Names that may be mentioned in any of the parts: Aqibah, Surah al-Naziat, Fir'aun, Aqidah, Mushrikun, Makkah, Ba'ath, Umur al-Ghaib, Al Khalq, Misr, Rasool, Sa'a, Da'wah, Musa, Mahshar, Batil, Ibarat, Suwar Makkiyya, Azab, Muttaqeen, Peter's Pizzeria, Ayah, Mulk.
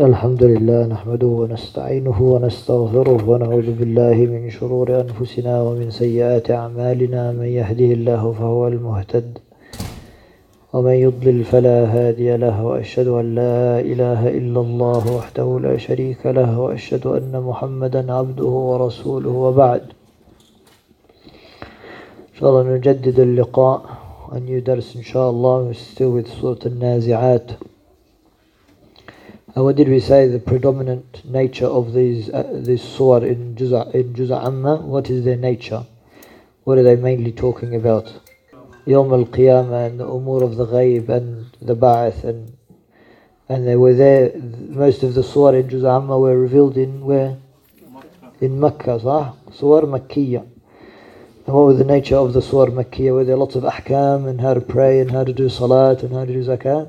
الحمد لله نحمده ونستعينه ونستغفره ونعوذ بالله من شرور أنفسنا ومن سيئات أعمالنا من يهده الله فهو المهتد ومن يضلل فلا هادي له وأشهد أن لا إله إلا الله وحده لا شريك له وأشهد أن محمدا عبده ورسوله وبعد إن شاء الله نجدد اللقاء ونيو درس إن شاء الله with Surah al-Naziat. And what did we say? The predominant nature of these this surah in Juz'a Amma. What is their nature? What are they mainly talking about? Yawm al Qiyamah and the Umur of the Ghaib and the Ba'ath, and they were there. Most of the surah in Juz'a Amma were revealed in Makkah, صح? Suwar Makkiyya. And what was the nature of the Suwar Makkiyya? Were there lots of ahkam and how to pray and how to do salat and how to do zakat?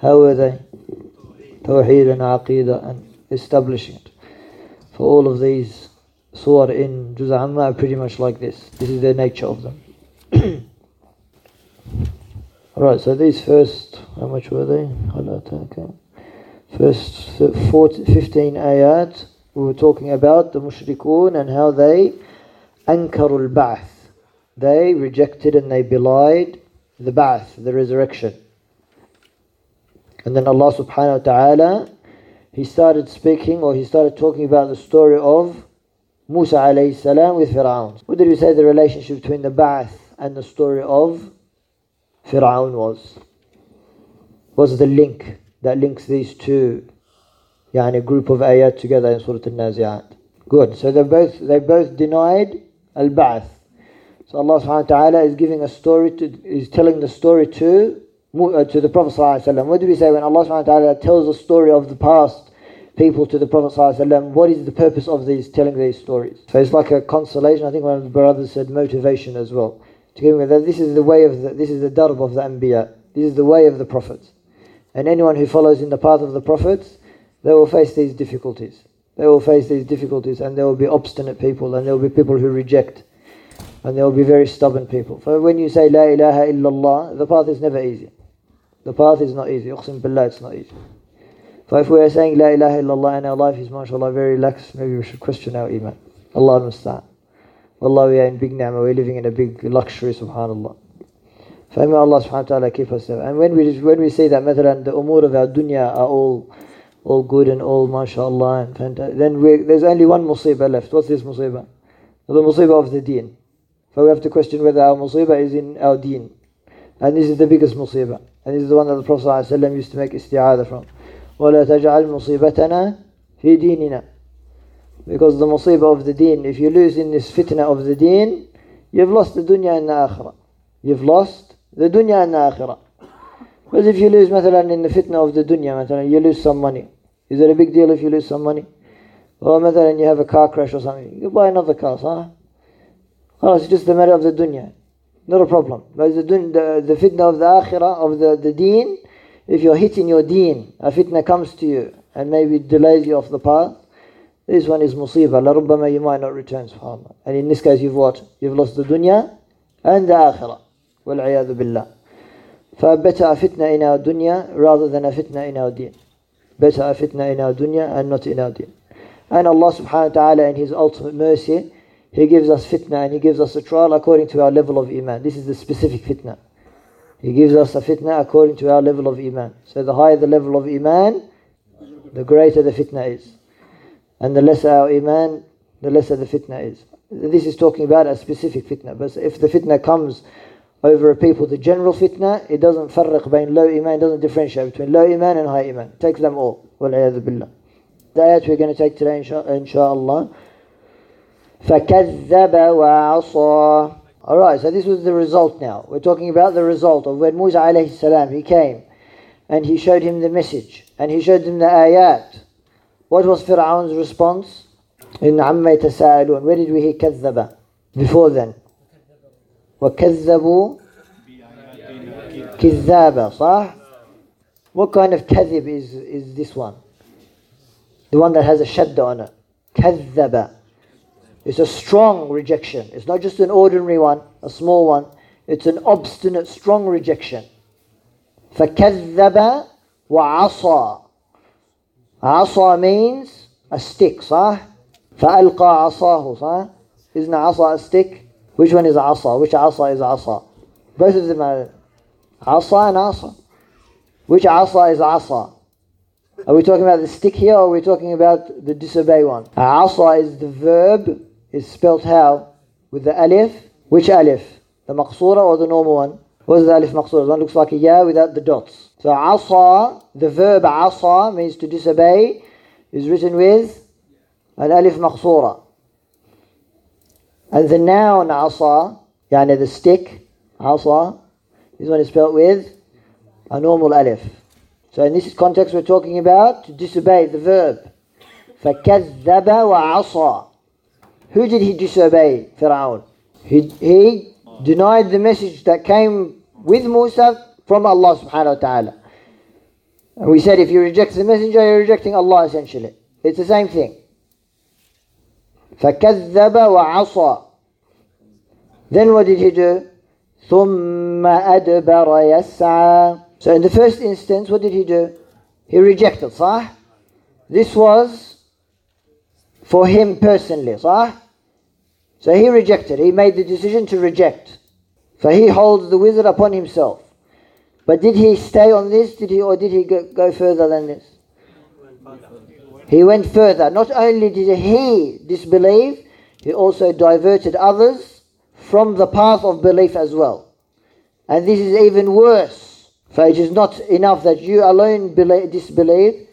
How were they? Tawheed and Aqidah and establishing it. For all of these surah in Juz'a Amma are pretty much like this. This is the nature of them. Alright, so these first, how much were they? First 15 ayat, we were talking about the Mushrikun and how they ankarul ba'ath. They rejected and they belied the ba'ath, the resurrection. And then Allah subhanahu wa ta'ala, he started talking about the story of Musa alayhi salam with Fir'aun. What did we say the relationship between the Ba'ath and the story of Fir'aun was? What's the link that links these two, a group of ayat together in Surah al-Naziat? Good, so they both denied al-Ba'ath. So Allah subhanahu wa ta'ala is telling the story to the Prophet ﷺ. What do we say when Allah subhanahu wa ta'ala tells the story of the past people to the Prophet ﷺ? What is the purpose of telling these stories? So it's like a consolation. I think one of the brothers said motivation as well. To give me that this is the way of this is the darb of the Anbiya. This is the way of the prophets. And anyone who follows in the path of the prophets, they will face these difficulties. And there will be obstinate people, and there will be people who reject, and there will be very stubborn people. So when you say La Ilaha Illallah, the path is never easy. The path is not easy. Uqsim billah, it's not easy. So if we are saying La ilaha illallah and our life is mashallah very lax, maybe we should question our iman. Allah al-musta'an. Wallah, we are in big ni'mah, we're living in a big luxury, subhanallah. So may Allah subhanahu wa ta'ala keep us safe. And when we say that, mathalan, the umur of our dunya are all good and all mashallah, and fantastic, then there's only one musibah left. What's this musibah? The musibah of the deen. So we have to question whether our musibah is in our deen. And this is the biggest musibah. And this is the one that the Prophet ﷺ used to make isti'adah from. وَلَا تَجْعَلْ مُصِيبَتَنَا فِي دِينِنَا. Because the musibah of the deen, if you lose in this fitna of the deen, you've lost the dunya and the akhirah. Because if you lose, مثلا, in the fitna of the dunya, مثلا, you lose some money. Is it a big deal if you lose some money? Or مثلا, you have a car crash or something. You buy another car, huh? Oh, it's just the matter of the dunya. Not a problem. But the fitna of the akhirah, of the deen, if you're hitting your deen, a fitna comes to you and maybe delays you off the path, this one is musibah. Larubbama, you might not return, subhanAllah. And in this case, you've what? You've lost the dunya and the akhirah. Wal-'iyadhu billah. So better a fitna in our dunya rather than a fitna in our deen. Better a fitna in our dunya and not in our deen. And Allah subhanahu wa ta'ala in His ultimate mercy, He gives us fitna and He gives us a trial according to our level of iman. This is the specific fitna. He gives us a fitna according to our level of iman. So the higher the level of iman, the greater the fitna is. And the lesser our iman, the lesser the fitna is. This is talking about a specific fitna. But if the fitna comes over a people, the general fitna, it doesn't farraq between low iman, it doesn't differentiate between low iman and high iman. It takes them all. Wal-'iyadhu billah. The ayat we're going to take today, insha'Allah. فَكَذَّبَ وَعَصَى. Alright, so this was the result now. We're talking about the result of when Musa alayhi salam, he came and he showed him the message and he showed him the ayat. What was Fir'aun's response? إِنَّ عَمَّ يَتَسَاءَلُونَ. Where did we hear كَذَّبَ? Before then. وَكَذَّبُوا كِذَّابَ, صح? What kind of kadhib is this one? The one that has a shadda on it. كَذَّبَ. It's a strong rejection. It's not just an ordinary one, a small one. It's an obstinate, strong rejection. فَكَذَّبَ وَعَصَى. Asa means a stick, صح? فَأَلْقَى عَصَاهُ, صح? Isn't asa a stick? Which one is asa? Which asa is asa? Both of them are asa and asa. Which asa is asa? Are we talking about the stick here, or are we talking about the disobey one? Asa is the verb, is spelt how? With the alif. Which alif? The maqsura or the normal one? What is the alif maqsura? One looks like a ya without the dots. So asa, the verb asa means to disobey, is written with an alif maqsura. And the noun asa, yani the stick, asa, this one is spelt with a normal alif. So in this context we're talking about to disobey, the verb. فَكَذَّبَ وَعَصَى. Who did he disobey? Fir'aun. He denied the message that came with Musa from Allah subhanahu wa ta'ala. And we said if you reject the messenger, you're rejecting Allah essentially. It's the same thing. فَكَذَّبَ وَعَصَى. Then what did he do? ثُمَّ أَدْبَرَ يَسْعَى. So in the first instance, what did he do? He rejected, صح? This was for him personally, صح? So he rejected. He made the decision to reject. So he holds the wizard upon himself. But did he stay on this? Did he go further than this? He went further. Not only did he disbelieve, he also diverted others from the path of belief as well. And this is even worse. For it is not enough that you alone disbelieve,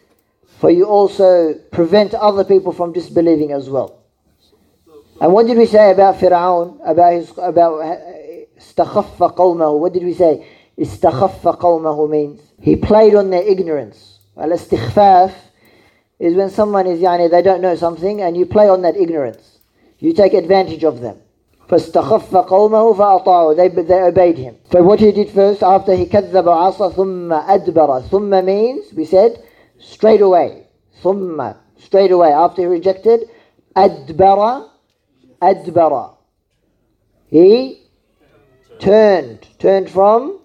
for you also prevent other people from disbelieving as well. And what did we say about Fir'aun, about استخف قومه? What did we say? استخف قومه means he played on their ignorance. Al-istikhfaf is when someone is, yani, they don't know something, and you play on that ignorance. You take advantage of them. فَاسْتَخَفَّ قَوْمَهُ فَأَطَاعُوا. They obeyed him. So what he did first, after he كَذَّبَ عَصَى ثُمَّ أَدْبَرَ. ثُمَّ means, we said, straight away. ثُمَّ, straight away. After he rejected, أَدْبَرَ, أَدْبَرَ. He turned. Turned from?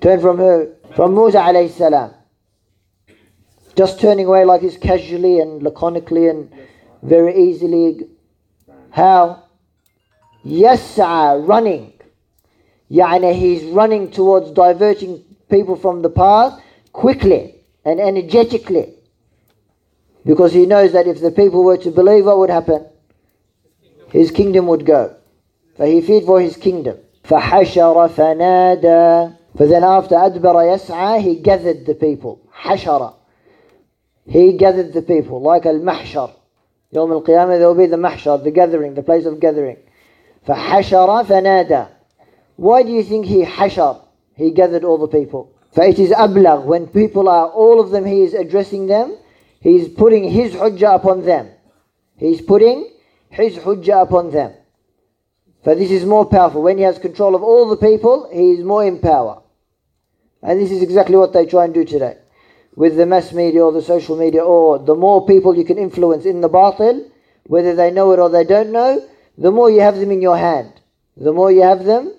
Turned from who? From Musa alayhi salam. Just turning away like this, casually and laconically and very easily. How? Yas'a, running. Yani he's running towards diverting people from the path quickly and energetically. Because he knows that if the people were to believe, what would happen? His kingdom would go. So he feared for his kingdom. فَحَشَرَ فَنَادَى. But then after أَدْبَرَ يَسْعَى, he gathered the people. حَشَرَ. He gathered the people like al-mahshar. Yawm al Qiyamah there will be the mahshar, the gathering, the place of gathering. فَحَشَرَ فَنَادَى. Why do you think he hashar? He gathered all the people. فَإِتْ is أَبْلَغ. When people are, all of them, he is addressing them. He is putting his hujjah upon them. He is putting his hujjah upon them. So this is more powerful. When he has control of all the people, he is more in power. And this is exactly what they try and do today. With the mass media or the social media, or the more people you can influence in the batil, whether they know it or they don't know, the more you have them in your hand. The more you have them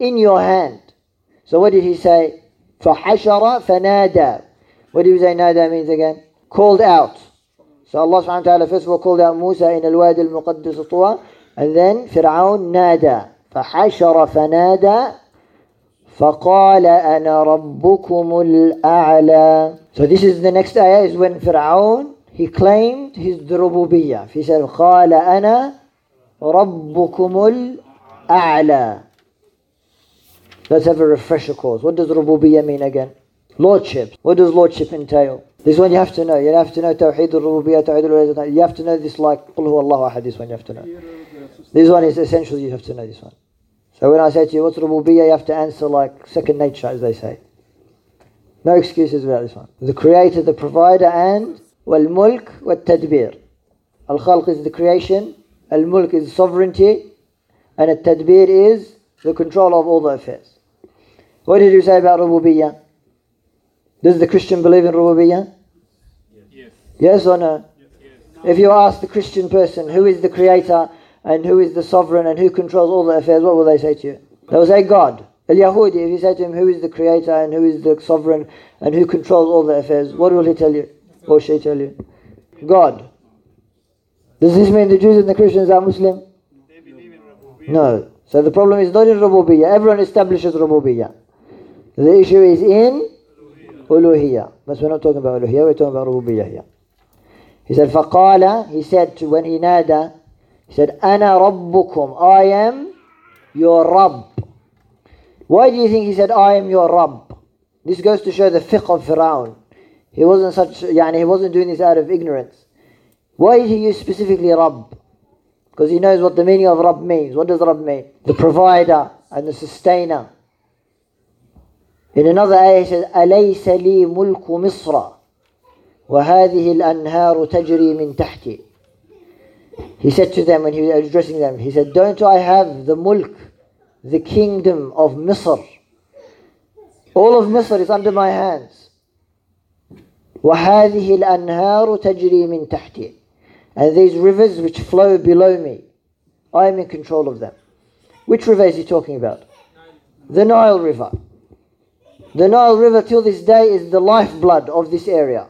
in your hand. So what did he say? فَحَشَرَ فَنَادَى. What did he say nada means again? Called out. So Allah subhanahu wa ta'ala first of all called out Musa in al-Wadi al-Muqaddas Tuwa, and then Fir'aun nada. فَحَشَرَ فَنَادَى فَقَالَ أَنَا رَبُّكُمُ الْأَعْلَى. So this is the next ayah, is when Fir'aun, he claimed his Rububiyyah. He said, قَالَ أَنَا رَبُّكُمُ الْأَعْلَى. Let's have a refresher course. What does Rububiyyah mean again? Lordship. What does lordship entail? This one you have to know. You have to know Tawheed al-Rububiyyah, Tawheed al-Rububiyyah. You have to know this like Qul huwa Allahu ahad. This one you have to know. This one is essential. You have to know this one. So when I say to you, what's Rububiyyah? You have to answer like second nature, as they say. No excuses about this one. The creator, the provider, and Mulk, Tadbir. Al Khalq is the creation. Al Mulk is sovereignty, and Tadbir is the control of all the affairs. What did you say about Rububiyyah? Does the Christian believe in Rububiyyah? Yes. Yes or no? Yes. If you ask the Christian person who is the creator and who is the sovereign and who controls all the affairs, what will they say to you? They will say God. Al Yahudi, if you say to him who is the creator and who is the sovereign and who controls all the affairs, what will he tell you? What should I tell you? God. Does this mean the Jews and the Christians are Muslim? They believe in Rububiyyah. No. So the problem is not in Rububiyyah. Everyone establishes Rububiyyah. The issue is in Uluhiya. But we're not talking about Uluhiya, we're talking about Rububiyyah here. He said, فَقَالَ, he said when he nada, he said, أَنَا رَبُّكُمْ, I am your Rabb. Why do you think he said, I am your Rabb? This goes to show the fiqh of Fir'aun. He wasn't he wasn't doing this out of ignorance. Why did he use specifically Rabb? Because he knows what the meaning of Rabb means. What does Rabb mean? The provider and the sustainer. In another ayah he says, أَلَيْسَ لِي مُلْكُ مِصْرَ وَهَذِهِ الْأَنْهَارُ تَجْرِي مِنْ تَحْتِي. He said to them when he was addressing them, he said, don't I have the mulk, the kingdom of Misr? All of Misr is under my hands. وَهَذِهِ الْأَنْهَارُ تَجْرِي مِنْ تَحْتِي. And these rivers which flow below me, I am in control of them. Which river is he talking about? The Nile River. The Nile River till this day is the lifeblood of this area.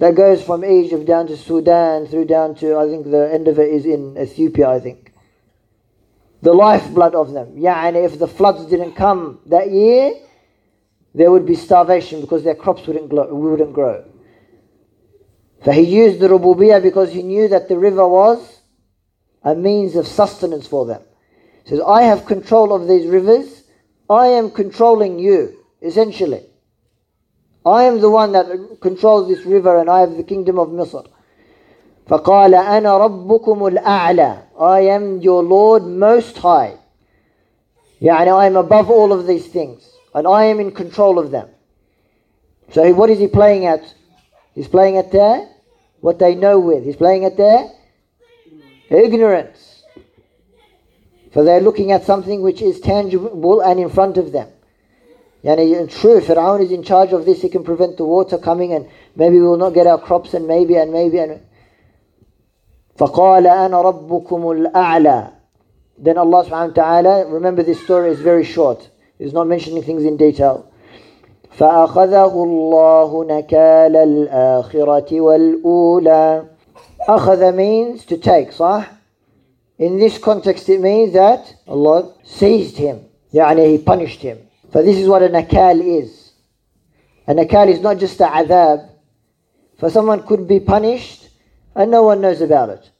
That goes from Egypt down to Sudan, through down to, I think the end of it is in Ethiopia, I think. The lifeblood of them. Yeah, and if the floods didn't come that year, there would be starvation because their crops wouldn't grow. So he used the Rububiyyah because he knew that the river was a means of sustenance for them. He says, I have control of these rivers. I am controlling you, essentially. I am the one that controls this river and I have the kingdom of Misr. فَقَالَ أَنَا رَبُّكُمُ الْأَعْلَى, I am your Lord Most High. يعني I am above all of these things. And I am in control of them. So what is he playing at? He's playing at their, what they know with. He's playing at their ignorance. So they're looking at something which is tangible and in front of them. And true, Fir'aun is in charge of this. He can prevent the water coming and maybe we will not get our crops and maybe. فَقَالَ أَنَا رَبُّكُمُ الْأَعْلَى. Then Allah subhanahu wa ta'ala, remember this story is very short. He's not mentioning things in detail. فَأَخَذَهُ اللَّهُ نَكَالَ الْآخِرَةِ وَالْأُولَى. أَخَذَ means to take, صح? In this context it means that Allah seized him. He punished him. So this is what a nakal is. A nakal is not just a adab. For someone could be punished and no one knows about it.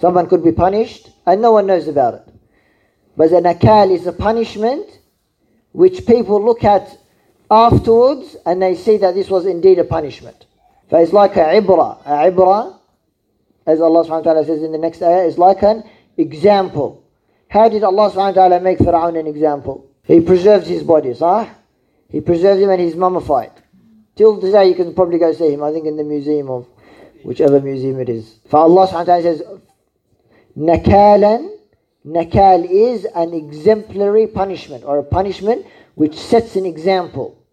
Someone could be punished and no one knows about it. But a nakal is a punishment which people look at afterwards and they see that this was indeed a punishment. So it's like a ibra. A ibra, as Allah subhanahu wa ta'ala says in the next ayah, is like an example. How did Allah subhanahu wa ta'ala make Fir'aun an example? He preserved his body, sah? He preserved him and he's mummified. Till today you can probably go see him, I think in the museum of whichever museum it is. For Allah subhanahu wa ta'ala says, Nakalan, nakal is an exemplary punishment or a punishment which sets an example.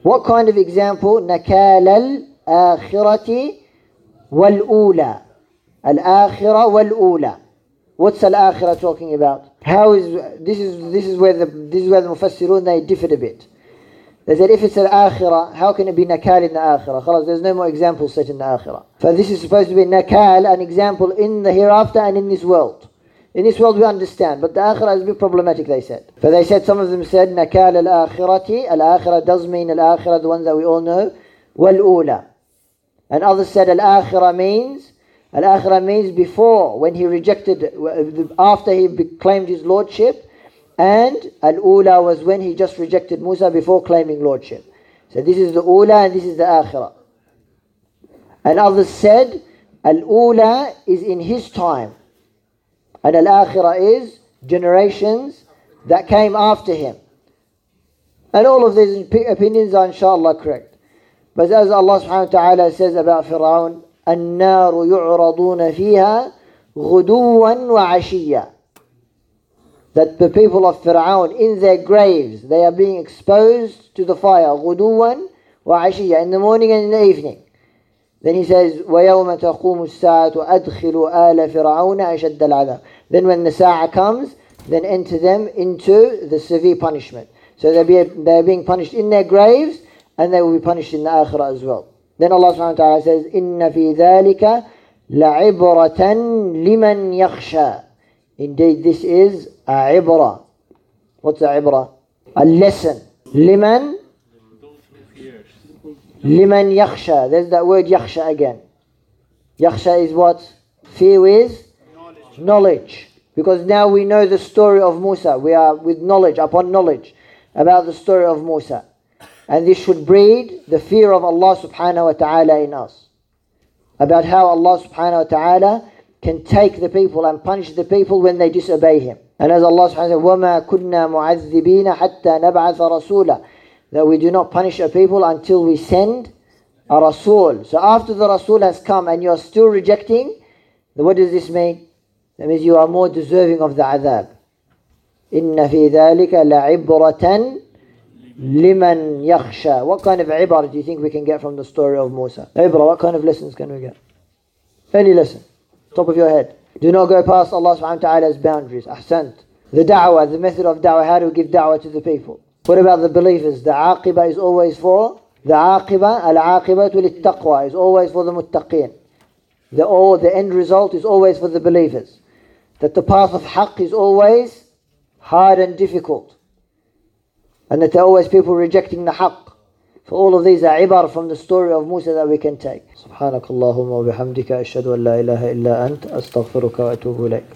What kind of example? Nakal al-akhirati wal-ula. Al-akhira wal-ula. What's al-akhirah talking about? This is where the Mufassirun, they differed a bit. They said if it's al-akhirah, how can it be nakal in the akhirah? Khalas, there's no more examples set in the akhirah. So this is supposed to be nakal, an example in the hereafter and in this world. In this world we understand, but the akhirah is a bit problematic, they said. So they said, some of them said nakal al-akhirati, al-akhirah does mean al-akhirah, the ones that we all know, wal-ula. And others said al-akhirah means, al-akhirah means before, when he rejected, after he claimed his lordship, and al-ula was when he just rejected Musa before claiming lordship. So this is the ula and this is the akhirah. And others said, al-ula is in his time, and al-akhirah is generations that came after him. And all of these opinions are inshallah correct. But as Allah subhanahu wa ta'ala says about Fir'aun, النار يعرضون فيها غدوا وعشيا. That the people of Fir'aun in their graves, they are being exposed to the fire. غدوا وعشيا, in the morning and in the evening. Then he says, وَيَوْمَ تَقُومُ السَّاعَةُ أَدْخِلُوا آلَ فِرْعَوْنَ أَشَدَّ الْعَذَابِ. Then when the Sa'a comes, then enter them into the severe punishment. So they're being punished in their graves and they will be punished in the Akhirah as well. Then Allah subhanahu wa ta'ala says, إِنَّ فِي ذَلِكَ لَعِبْرَةً لِمَنْ يَخْشَى. Indeed, this is a ibra. What's a ibra? A lesson. Liman? Liman yakhsha. There's that word yakhsha again. Yakhsha is what? Fear is? Knowledge. Because now we know the story of Musa. We are with knowledge, upon knowledge, about the story of Musa. And this should breed the fear of Allah subhanahu wa ta'ala in us. About how Allah subhanahu wa ta'ala can take the people and punish the people when they disobey Him. And as Allah subhanahu wa ta'ala said, وَمَا كُنَّا مُعَذِّبِينَ حَتَّى نَبْعَثَ رَسُولًا, that we do not punish a people until we send a Rasool. So after the Rasool has come and you are still rejecting, what does this mean? That means you are more deserving of the azab. إِنَّ فِي ذَلِكَ لَعِبْرَةً لِمَنْ يَخْشَى. What kind of ibar do you think we can get from the story of Musa? Ibra, what kind of lessons can we get? Any lesson? Top of your head. Do not go past Allah subhanahu wa ta'ala's boundaries. Ahsant. The da'wah, the method of da'wah, how do we give da'wah to the people? What about the believers? The aqibah is always for the aqibah. Al-aqibatu lit-taqwa is always for the muttaqeen. The end result is always for the believers. That the path of haqq is always hard and difficult. And that there are always people rejecting the haqq. So all of these are ibar from the story of Musa that we can take. Subhanakallahumma wa bihamdika ashhadu an la ilaha illa ant astaghfiruka wa atubu ilayk.